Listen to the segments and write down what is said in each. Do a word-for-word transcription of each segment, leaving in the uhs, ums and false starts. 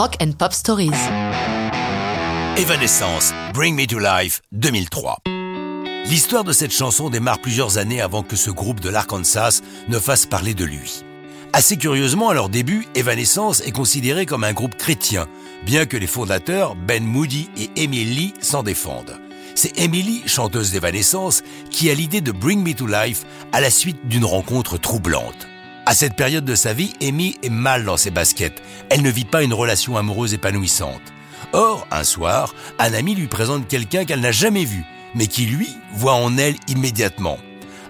Rock and Pop Stories. Evanescence, Bring Me to Life, deux mille trois. L'histoire de cette chanson démarre plusieurs années avant que ce groupe de l'Arkansas ne fasse parler de lui. Assez curieusement, à leur début, Evanescence est considéré comme un groupe chrétien, bien que les fondateurs, Ben Moody et Emily, s'en défendent. C'est Emily, chanteuse d'Evanescence, qui a l'idée de Bring Me to Life à la suite d'une rencontre troublante. À cette période de sa vie, Amy est mal dans ses baskets. Elle ne vit pas une relation amoureuse épanouissante. Or, un soir, un ami lui présente quelqu'un qu'elle n'a jamais vu, mais qui, lui, voit en elle immédiatement.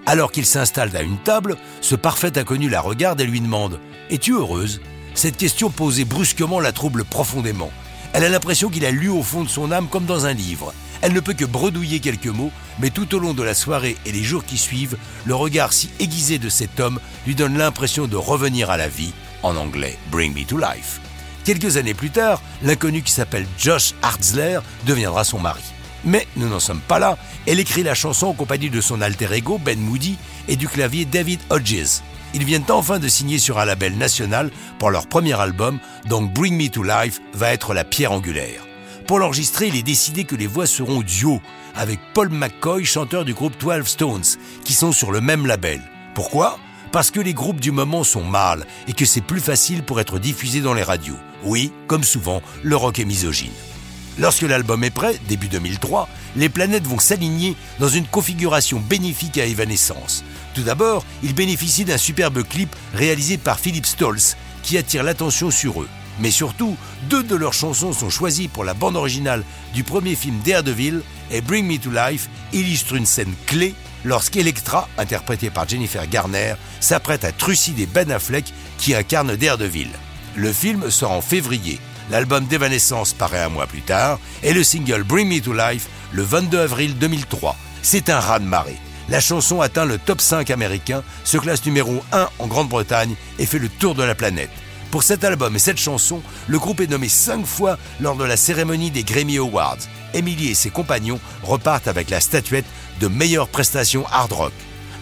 Alors qu'ils s'installent à une table, ce parfait inconnu la regarde et lui demande « Es-tu heureuse ?» Cette question posée brusquement la trouble profondément. Elle a l'impression qu'il a lu au fond de son âme comme dans un livre. Elle ne peut que bredouiller quelques mots, mais tout au long de la soirée et les jours qui suivent, le regard si aiguisé de cet homme lui donne l'impression de revenir à la vie, en anglais « Bring me to life ». Quelques années plus tard, l'inconnu qui s'appelle Josh Hartzler deviendra son mari. Mais nous n'en sommes pas là, elle écrit la chanson en compagnie de son alter ego Ben Moody et du clavier David Hodges. Ils viennent enfin de signer sur un label national pour leur premier album, donc Bring Me to Life va être la pierre angulaire. Pour l'enregistrer, il est décidé que les voix seront duo, avec Paul McCoy, chanteur du groupe douze Stones, qui sont sur le même label. Pourquoi ? Parce que les groupes du moment sont mâles et que c'est plus facile pour être diffusé dans les radios. Oui, comme souvent, le rock est misogyne. Lorsque l'album est prêt, début deux mille trois, les planètes vont s'aligner dans une configuration bénéfique à Evanescence. Tout d'abord, ils bénéficient d'un superbe clip réalisé par Philip Stolz qui attire l'attention sur eux. Mais surtout, deux de leurs chansons sont choisies pour la bande originale du premier film Daredevil et Bring Me to Life illustre une scène clé lorsqu'Electra, interprétée par Jennifer Garner, s'apprête à trucider Ben Affleck qui incarne Daredevil. Le film sort en février. L'album d'Evanescence paraît un mois plus tard et le single Bring Me to Life le vingt-deux avril deux mille trois. C'est un raz-de-marée. La chanson atteint le top cinq américain, se classe numéro un en Grande-Bretagne et fait le tour de la planète. Pour cet album et cette chanson, le groupe est nommé cinq fois lors de la cérémonie des Grammy Awards. Emily et ses compagnons repartent avec la statuette de meilleure prestation hard rock.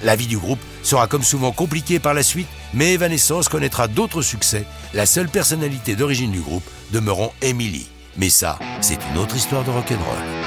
La vie du groupe sera comme souvent compliquée par la suite, mais Evanescence connaîtra d'autres succès, la seule personnalité d'origine du groupe demeurant Emily. Mais ça, c'est une autre histoire de rock'n'roll.